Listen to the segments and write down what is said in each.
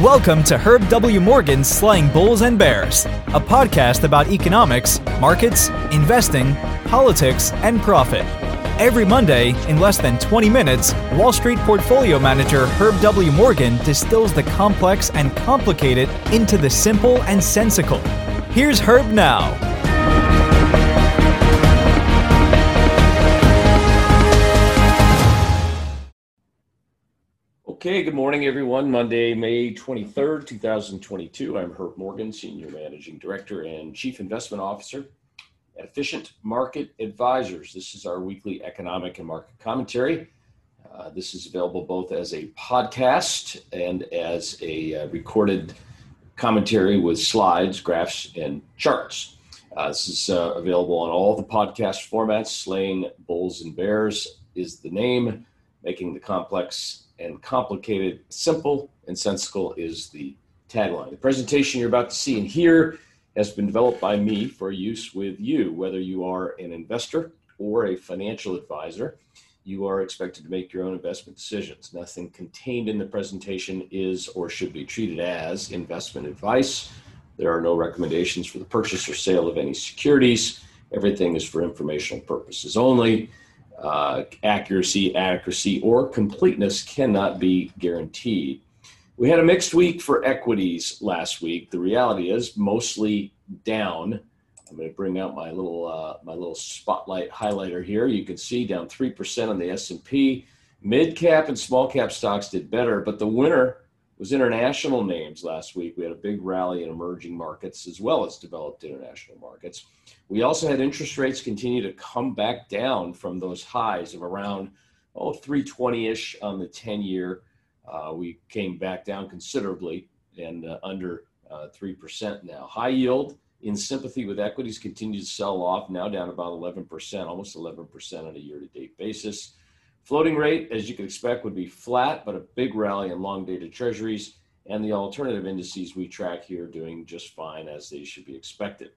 Welcome to Herb W. Morgan's Slaying Bulls and Bears, a podcast about economics, markets, investing, politics, and profit. Every Monday, in less than 20 minutes, Wall Street portfolio manager Herb W. Morgan distills the complex and complicated into the simple and sensical. Here's Herb now. Okay, good morning, everyone. Monday, May 23rd, 2022. I'm Herb Morgan, Senior Managing Director and Chief Investment Officer at Efficient Market Advisors. This is our weekly economic and market commentary. This is available both as a podcast and as a recorded commentary with slides, graphs, and charts. This is available on all the podcast formats. Slaying Bulls and Bears is the name. Making the complex and complicated simple and sensical is the tagline. The presentation you're about to see and hear has been developed by me for use with you. Whether you are an investor or a financial advisor, you are expected to make your own investment decisions. Nothing contained in the presentation is or should be treated as investment advice. There are no recommendations for the purchase or sale of any securities. Everything is for informational purposes only. Accuracy, adequacy, or completeness cannot be guaranteed. We had a mixed week for equities last week. The reality is mostly down. I'm going to bring out my little spotlight highlighter here. You can see down 3% on the S&P. Mid-cap and small-cap stocks did better, but the winner was international names last week. We had a big rally in emerging markets as well as developed international markets. We also had interest rates continue to come back down from those highs of around 320-ish on the 10-year. We came back down considerably and under 3% now. High yield, in sympathy with equities, continued to sell off, now down about 11%, almost 11% on a year-to-date basis. Floating rate, as you can expect, would be flat, but a big rally in long-dated treasuries, and the alternative indices we track here doing just fine, as they should be expected.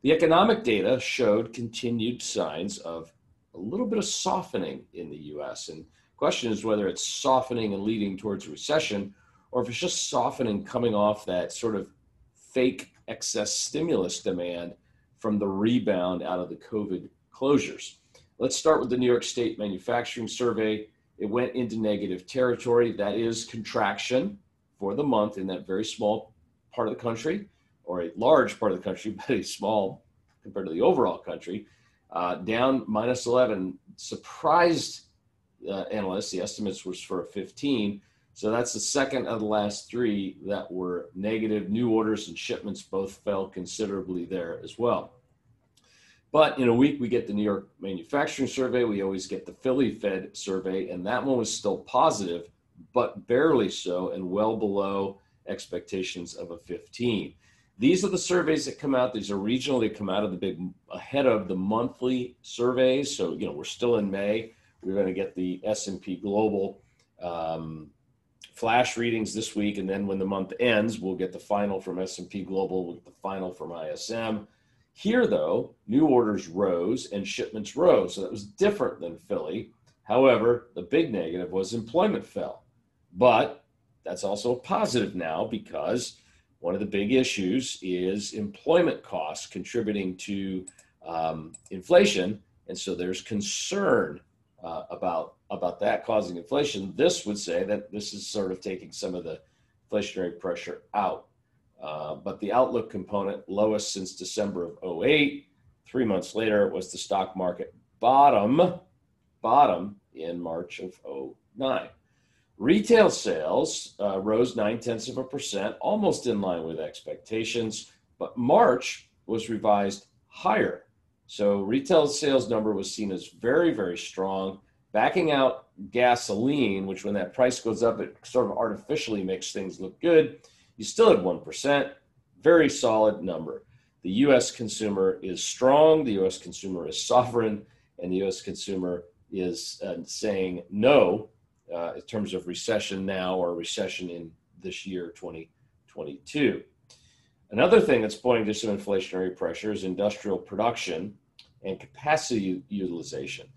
The economic data showed continued signs of a little bit of softening in the U.S., and question is whether it's softening and leading towards recession, or if it's just softening coming off that sort of fake excess stimulus demand from the rebound out of the COVID closures. Let's start with the New York State Manufacturing Survey. It went into negative territory. That is contraction for the month in that very small part of the country, or a large part of the country, but a small compared to the overall country, down minus 11, surprised analysts. The estimates was for a 15. So that's the second of the last three that were negative. New orders and shipments both fell considerably there as well. But in a week, we get the New York Manufacturing Survey. We always get the Philly Fed Survey, and that one was still positive, but barely so and well below expectations of a 15. These are the surveys that come out. These are regional. They come out of the big ahead of the monthly surveys. So, we're still in May. We're going to get the S&P Global flash readings this week, and then when the month ends, we'll get the final from S&P Global, we'll get the final from ISM. Here, though, new orders rose and shipments rose, so that was different than Philly. However, the big negative was employment fell, but that's also a positive now because one of the big issues is employment costs contributing to inflation, and so there's concern about that causing inflation. This would say that this is sort of taking some of the inflationary pressure out. But the outlook component, lowest since December of 2008, 3 months later, was the stock market bottom in March of 2009. Retail sales rose 0.9%, almost in line with expectations, but March was revised higher. So retail sales number was seen as very, very strong, backing out gasoline, which when that price goes up, it sort of artificially makes things look good. You still had 1%, very solid number. The U.S. consumer is strong, the U.S. consumer is sovereign, and the U.S. consumer is saying no in terms of recession now or recession in this year, 2022. Another thing that's pointing to some inflationary pressure is industrial production and capacity utilization.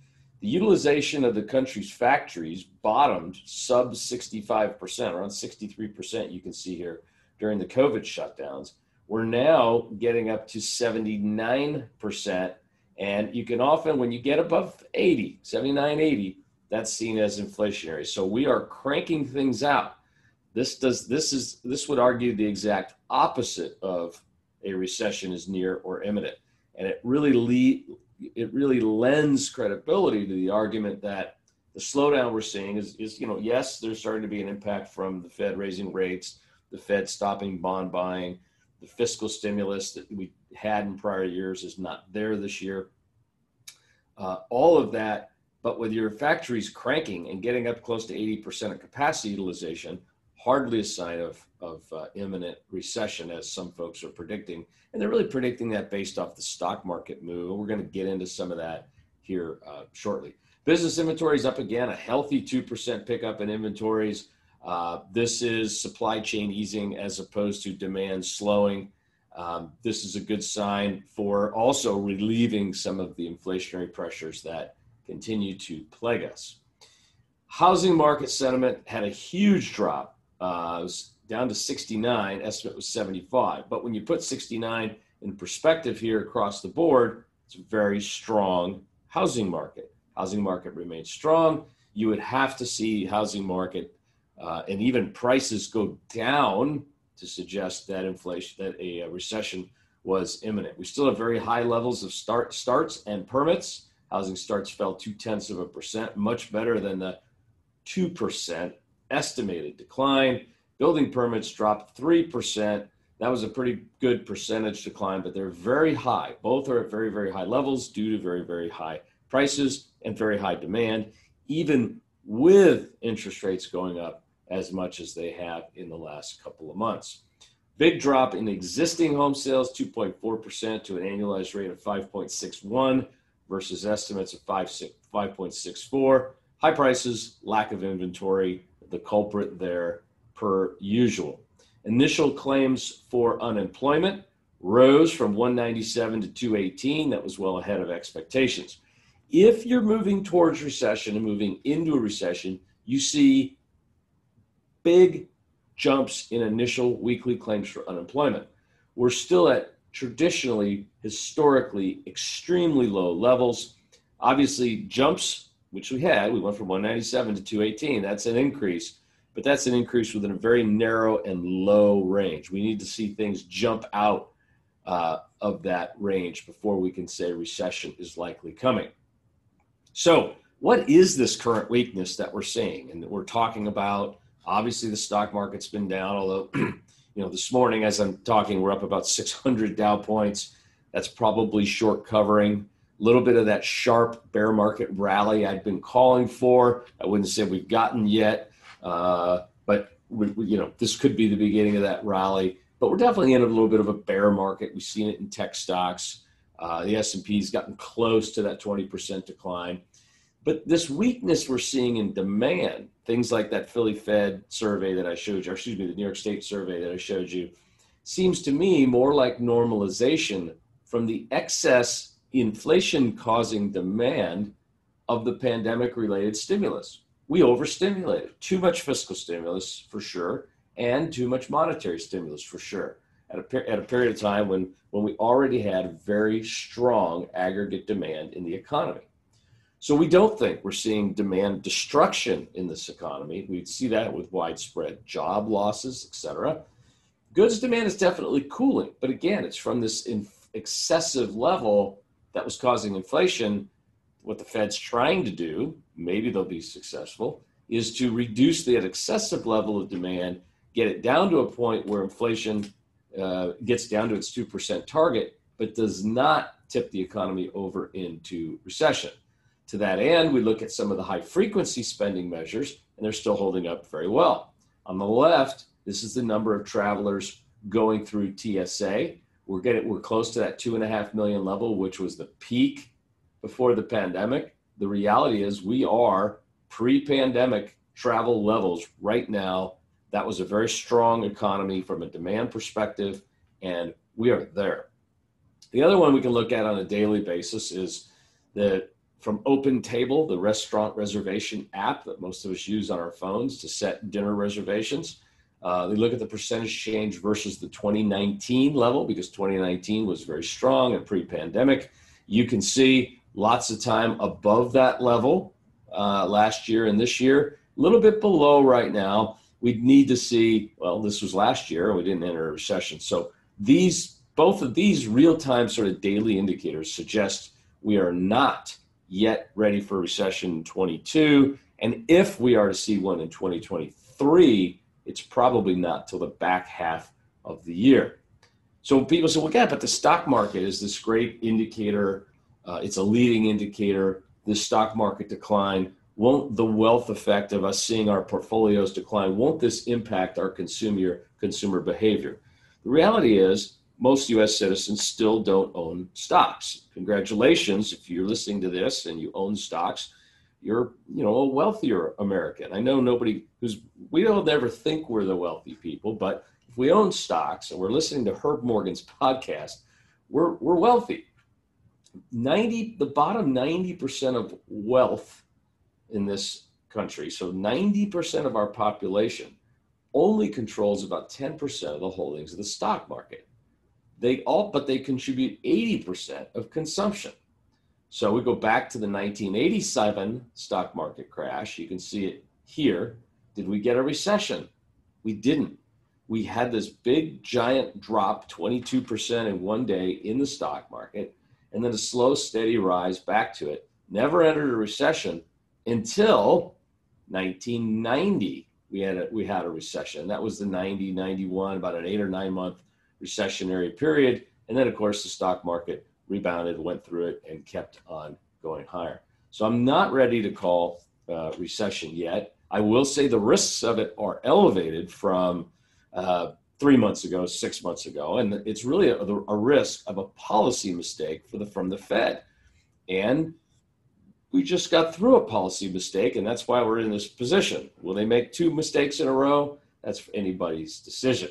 The utilization of the country's factories bottomed sub 65%, around 63% you can see here during the COVID shutdowns. We're now getting up to 79%. And you can often, when you get above 80, 79, 80, that's seen as inflationary. So we are cranking things out. This would argue the exact opposite of a recession is near or imminent. And it really lends credibility to the argument that the slowdown we're seeing is, you know, yes, there's starting to be an impact from the Fed raising rates, the Fed stopping bond buying, the fiscal stimulus that we had in prior years is not there this year. All of that, but with your factories cranking and getting up close to 80% of capacity utilization, hardly a sign of imminent recession, as some folks are predicting. And they're really predicting that based off the stock market move. And we're going to get into some of that here shortly. Business inventories up again, a healthy 2% pickup in inventories. This is supply chain easing as opposed to demand slowing. This is a good sign for also relieving some of the inflationary pressures that continue to plague us. Housing market sentiment had a huge drop. It was down to 69, estimate was 75. But when you put 69 in perspective here across the board, it's a very strong housing market. Housing market remains strong. You would have to see housing market and even prices go down to suggest that inflation, that a recession was imminent. We still have very high levels of starts and permits. Housing starts fell 0.2%, much better than the 2% estimated decline. Building permits dropped 3%. That was a pretty good percentage decline, but they're very high. Both are at very, very high levels due to very, very high prices and very high demand, even with interest rates going up as much as they have in the last couple of months. Big drop in existing home sales, 2.4% to an annualized rate of 5.61 versus estimates of 5.64. High prices, lack of inventory, the culprit there per usual. Initial claims for unemployment rose from 197 to 218. That was well ahead of expectations. If you're moving towards recession and moving into a recession, you see big jumps in initial weekly claims for unemployment. We're still at traditionally, historically, extremely low levels. Obviously, jumps, which we went from 197 to 218. That's an increase, but that's an increase within a very narrow and low range. We need to see things jump out of that range before we can say recession is likely coming. So what is this current weakness that we're seeing and that we're talking about? Obviously, the stock market's been down, although you know, this morning as I'm talking, we're up about 600 Dow points. That's probably short covering. A little bit of that sharp bear market rally I've been calling for. I wouldn't say we've gotten yet, but we, you know, this could be the beginning of that rally. But we're definitely in a little bit of a bear market. We've seen it in tech stocks. The S&P's gotten close to that 20% decline. But this weakness we're seeing in demand, things like that Philly Fed survey that I showed you, or excuse me, the New York State survey that I showed you, seems to me more like normalization from the excess inflation-causing demand of the pandemic-related stimulus. We overstimulated. Too much fiscal stimulus, for sure, and too much monetary stimulus, for sure, at a period of time when we already had very strong aggregate demand in the economy. So we don't think we're seeing demand destruction in this economy. We'd see that with widespread job losses, et cetera. Goods demand is definitely cooling, but again, it's from this excessive level that was causing inflation. What the Fed's trying to do, maybe they'll be successful, is to reduce that excessive level of demand, get it down to a point where inflation gets down to its 2% target, but does not tip the economy over into recession. To that end, we look at some of the high-frequency spending measures, and they're still holding up very well. On the left, this is the number of travelers going through TSA. We're close to that 2.5 million level, which was the peak before the pandemic. The reality is we are pre-pandemic travel levels right now. That was a very strong economy from a demand perspective, and we are there. The other one we can look at on a daily basis is the from Open Table, the restaurant reservation app that most of us use on our phones to set dinner reservations. They look at the percentage change versus the 2019 level, because 2019 was very strong and pre-pandemic. You can see lots of time above that level last year and this year, a little bit below right now. We'd need to see, well, this was last year and we didn't enter a recession. So these, both of these real-time sort of daily indicators suggest we are not yet ready for recession in 22. And if we are to see one in 2023, it's probably not till the back half of the year. So people say, well, yeah, but the stock market is this great indicator. It's a leading indicator. This stock market decline, won't the wealth effect of us seeing our portfolios decline, won't this impact our consumer behavior? The reality is most U.S. citizens still don't own stocks. Congratulations, if you're listening to this and you own stocks, you're, you know, a wealthier American. I know nobody who's, we don't ever think we're the wealthy people, but if we own stocks and we're listening to Herb Morgan's podcast, we're wealthy. The bottom 90% of wealth in this country, so 90% of our population only controls about 10% of the holdings of the stock market. But they contribute 80% of consumption. So we go back to the 1987 stock market crash. You can see it here. Did we get a recession? We didn't. We had this big giant drop, 22% in one day in the stock market, and then a slow, steady rise back to it. Never entered a recession until 1990. We had a recession. That was the 90, 91, about an 8 or 9 month recessionary period. And then of course the stock market rebounded, went through it, and kept on going higher. So I'm not ready to call recession yet. I will say the risks of it are elevated from 3 months ago, 6 months ago. And it's really a risk of a policy mistake from the Fed. And we just got through a policy mistake, and that's why we're in this position. Will they make two mistakes in a row? That's anybody's decision.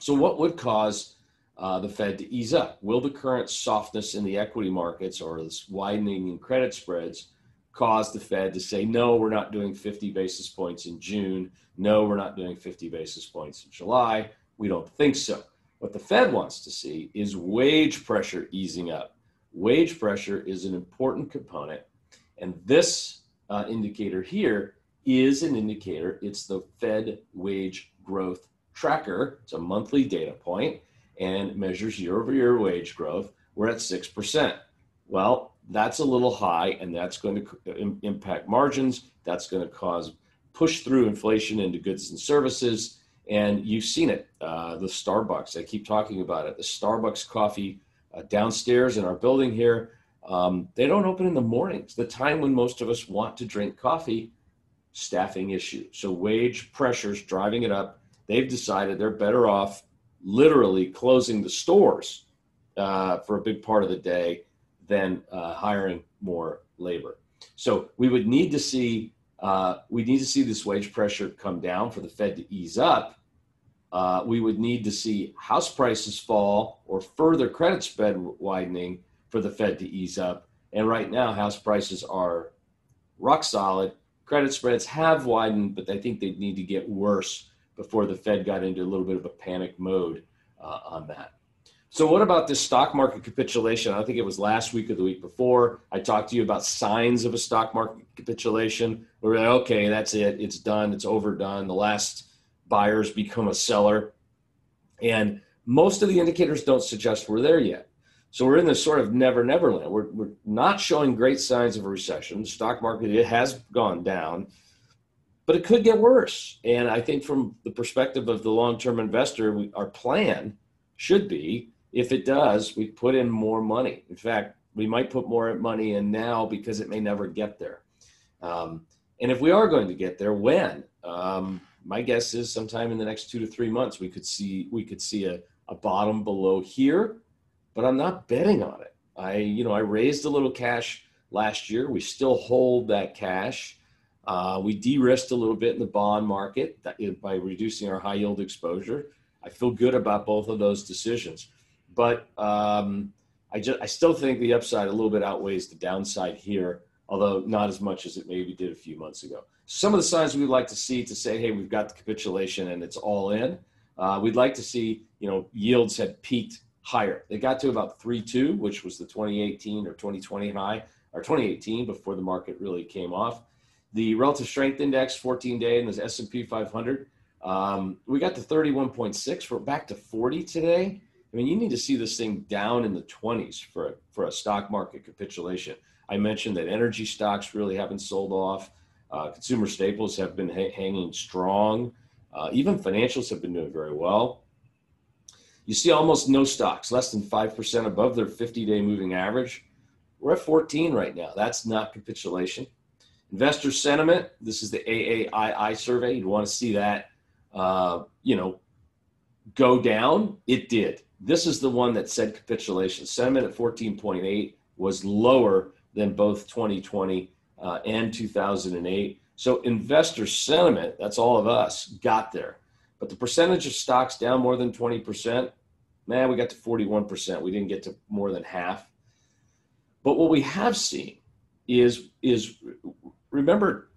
So what would cause the Fed to ease up? Will the current softness in the equity markets or this widening in credit spreads cause the Fed to say, no, we're not doing 50 basis points in June. No, we're not doing 50 basis points in July. We don't think so. What the Fed wants to see is wage pressure easing up. Wage pressure is an important component. And this indicator here is an indicator. It's the Fed wage growth tracker. It's a monthly data point and it measures year-over-year wage growth. We're at 6%. Well, that's a little high, and that's going to impact margins. That's going to push through inflation into goods and services. And you've seen it, the Starbucks, I keep talking about it, the Starbucks coffee downstairs in our building here. They don't open in the mornings, the time when most of us want to drink coffee, staffing issue. So wage pressures driving it up. They've decided they're better off literally closing the stores for a big part of the day than hiring more labor. So we would need to see this wage pressure come down for the Fed to ease up. We would need to see house prices fall or further credit spread widening for the Fed to ease up. And right now, house prices are rock solid. Credit spreads have widened, but I think they need to get worse before the Fed got into a little bit of a panic mode on that. So what about this stock market capitulation? I think it was last week or the week before. I talked to you about signs of a stock market capitulation. We were like, okay, that's it. It's done. It's overdone. The last buyer's become a seller. And most of the indicators don't suggest we're there yet. So we're in this sort of never, never land. We're not showing great signs of a recession. The stock market, it has gone down, but it could get worse. And I think from the perspective of the long-term investor, our plan should be, if it does, we put in more money. In fact, we might put more money in now because it may never get there. And if we are going to get there, when? My guess is sometime in the next 2 to 3 months, we could see a bottom below here, but I'm not betting on it. I raised a little cash last year. We still hold that cash. We de-risked a little bit in the bond market by reducing our high yield exposure. I feel good about both of those decisions. But I still think the upside a little bit outweighs the downside here, although not as much as it maybe did a few months ago. Some of the signs we'd like to see to say, hey, we've got the capitulation and it's all in. We'd like to see, you know, yields had peaked higher. They got to about 3.2, which was the 2018 or 2020 high, or 2018 before the market really came off. The relative strength index, 14-day, and the S&P 500, we got to 31.6. We're back to 40 today. I mean, you need to see this thing down in the 20s for a stock market capitulation. I mentioned that energy stocks really haven't sold off. Consumer staples have been hanging strong. Even financials have been doing very well. You see almost no stocks, less than 5% above their 50-day moving average. We're at 14 right now. That's not capitulation. Investor sentiment, this is the AAII survey. You'd want to see that, you know, go down. It did. This is the one that said capitulation. Sentiment at 14.8 was lower than both 2020 and 2008. So investor sentiment, that's all of us, got there. But the percentage of stocks down more than 20%, man, we got to 41%. We didn't get to more than half. But what we have seen is remember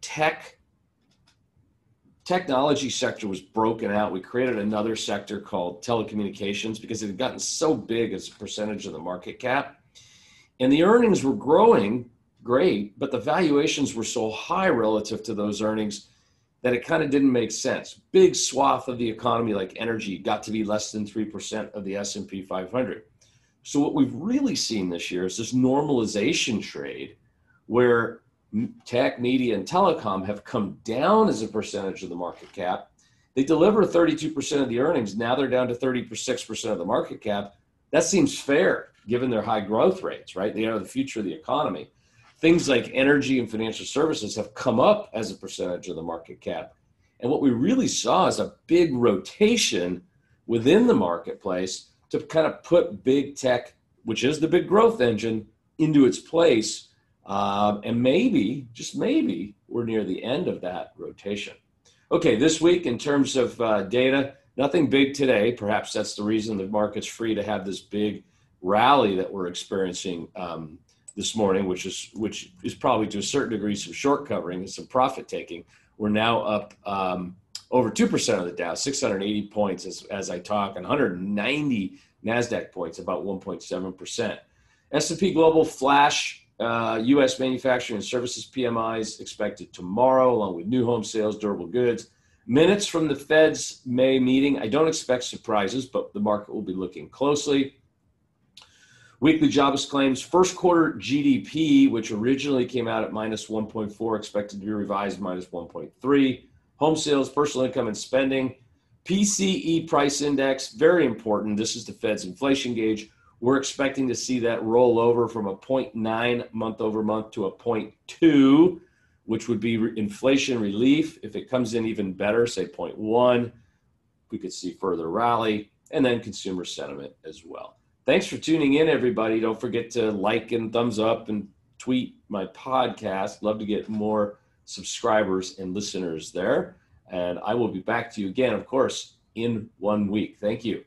technology sector was broken out. We created another sector called telecommunications because it had gotten so big as a percentage of the market cap. And the earnings were growing great, but the valuations were so high relative to those earnings that it kind of didn't make sense. Big swath of the economy, like energy, got to be less than 3% of the S&P 500. So what we've really seen this year is this normalization trade where tech, media, and telecom have come down as a percentage of the market cap. They deliver 32% of the earnings. Now they're down to 36% of the market cap. That seems fair given their high growth rates, right? They are the future of the economy. Things like energy and financial services have come up as a percentage of the market cap. And what we really saw is a big rotation within the marketplace to kind of put big tech, which is the big growth engine, into its place. And maybe, just maybe, we're near the end of that rotation. Okay, this week in terms of data, nothing big today. Perhaps that's the reason the market's free to have this big rally that we're experiencing this morning, which is probably to a certain degree some short covering and some profit taking. We're now up over 2% of the Dow, 680 points as I talk, and 190 NASDAQ points, about 1.7%. S&P Global flash U.S. manufacturing and services PMIs expected tomorrow, along with new home sales, durable goods. Minutes from the Fed's May meeting. I don't expect surprises, but the market will be looking closely. Weekly jobs claims, first quarter GDP, which originally came out at minus 1.4, expected to be revised minus 1.3. Home sales, personal income, and spending. PCE price index, very important. This is the Fed's inflation gauge. We're expecting to see that roll over from a 0.9 month over month to a 0.2, which would be inflation relief. If it comes in even better, say 0.1, we could see further rally, and then consumer sentiment as well. Thanks for tuning in, everybody. Don't forget to like and thumbs up and tweet my podcast. Love to get more subscribers and listeners there. And I will be back to you again, of course, in 1 week. Thank you.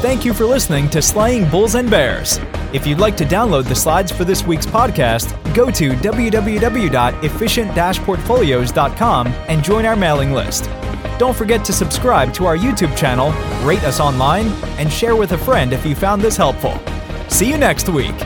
Thank you for listening to Slaying Bulls and Bears. If you'd like to download the slides for this week's podcast, go to www.efficient-portfolios.com and join our mailing list. Don't forget to subscribe to our YouTube channel, rate us online, and share with a friend if you found this helpful. See you next week.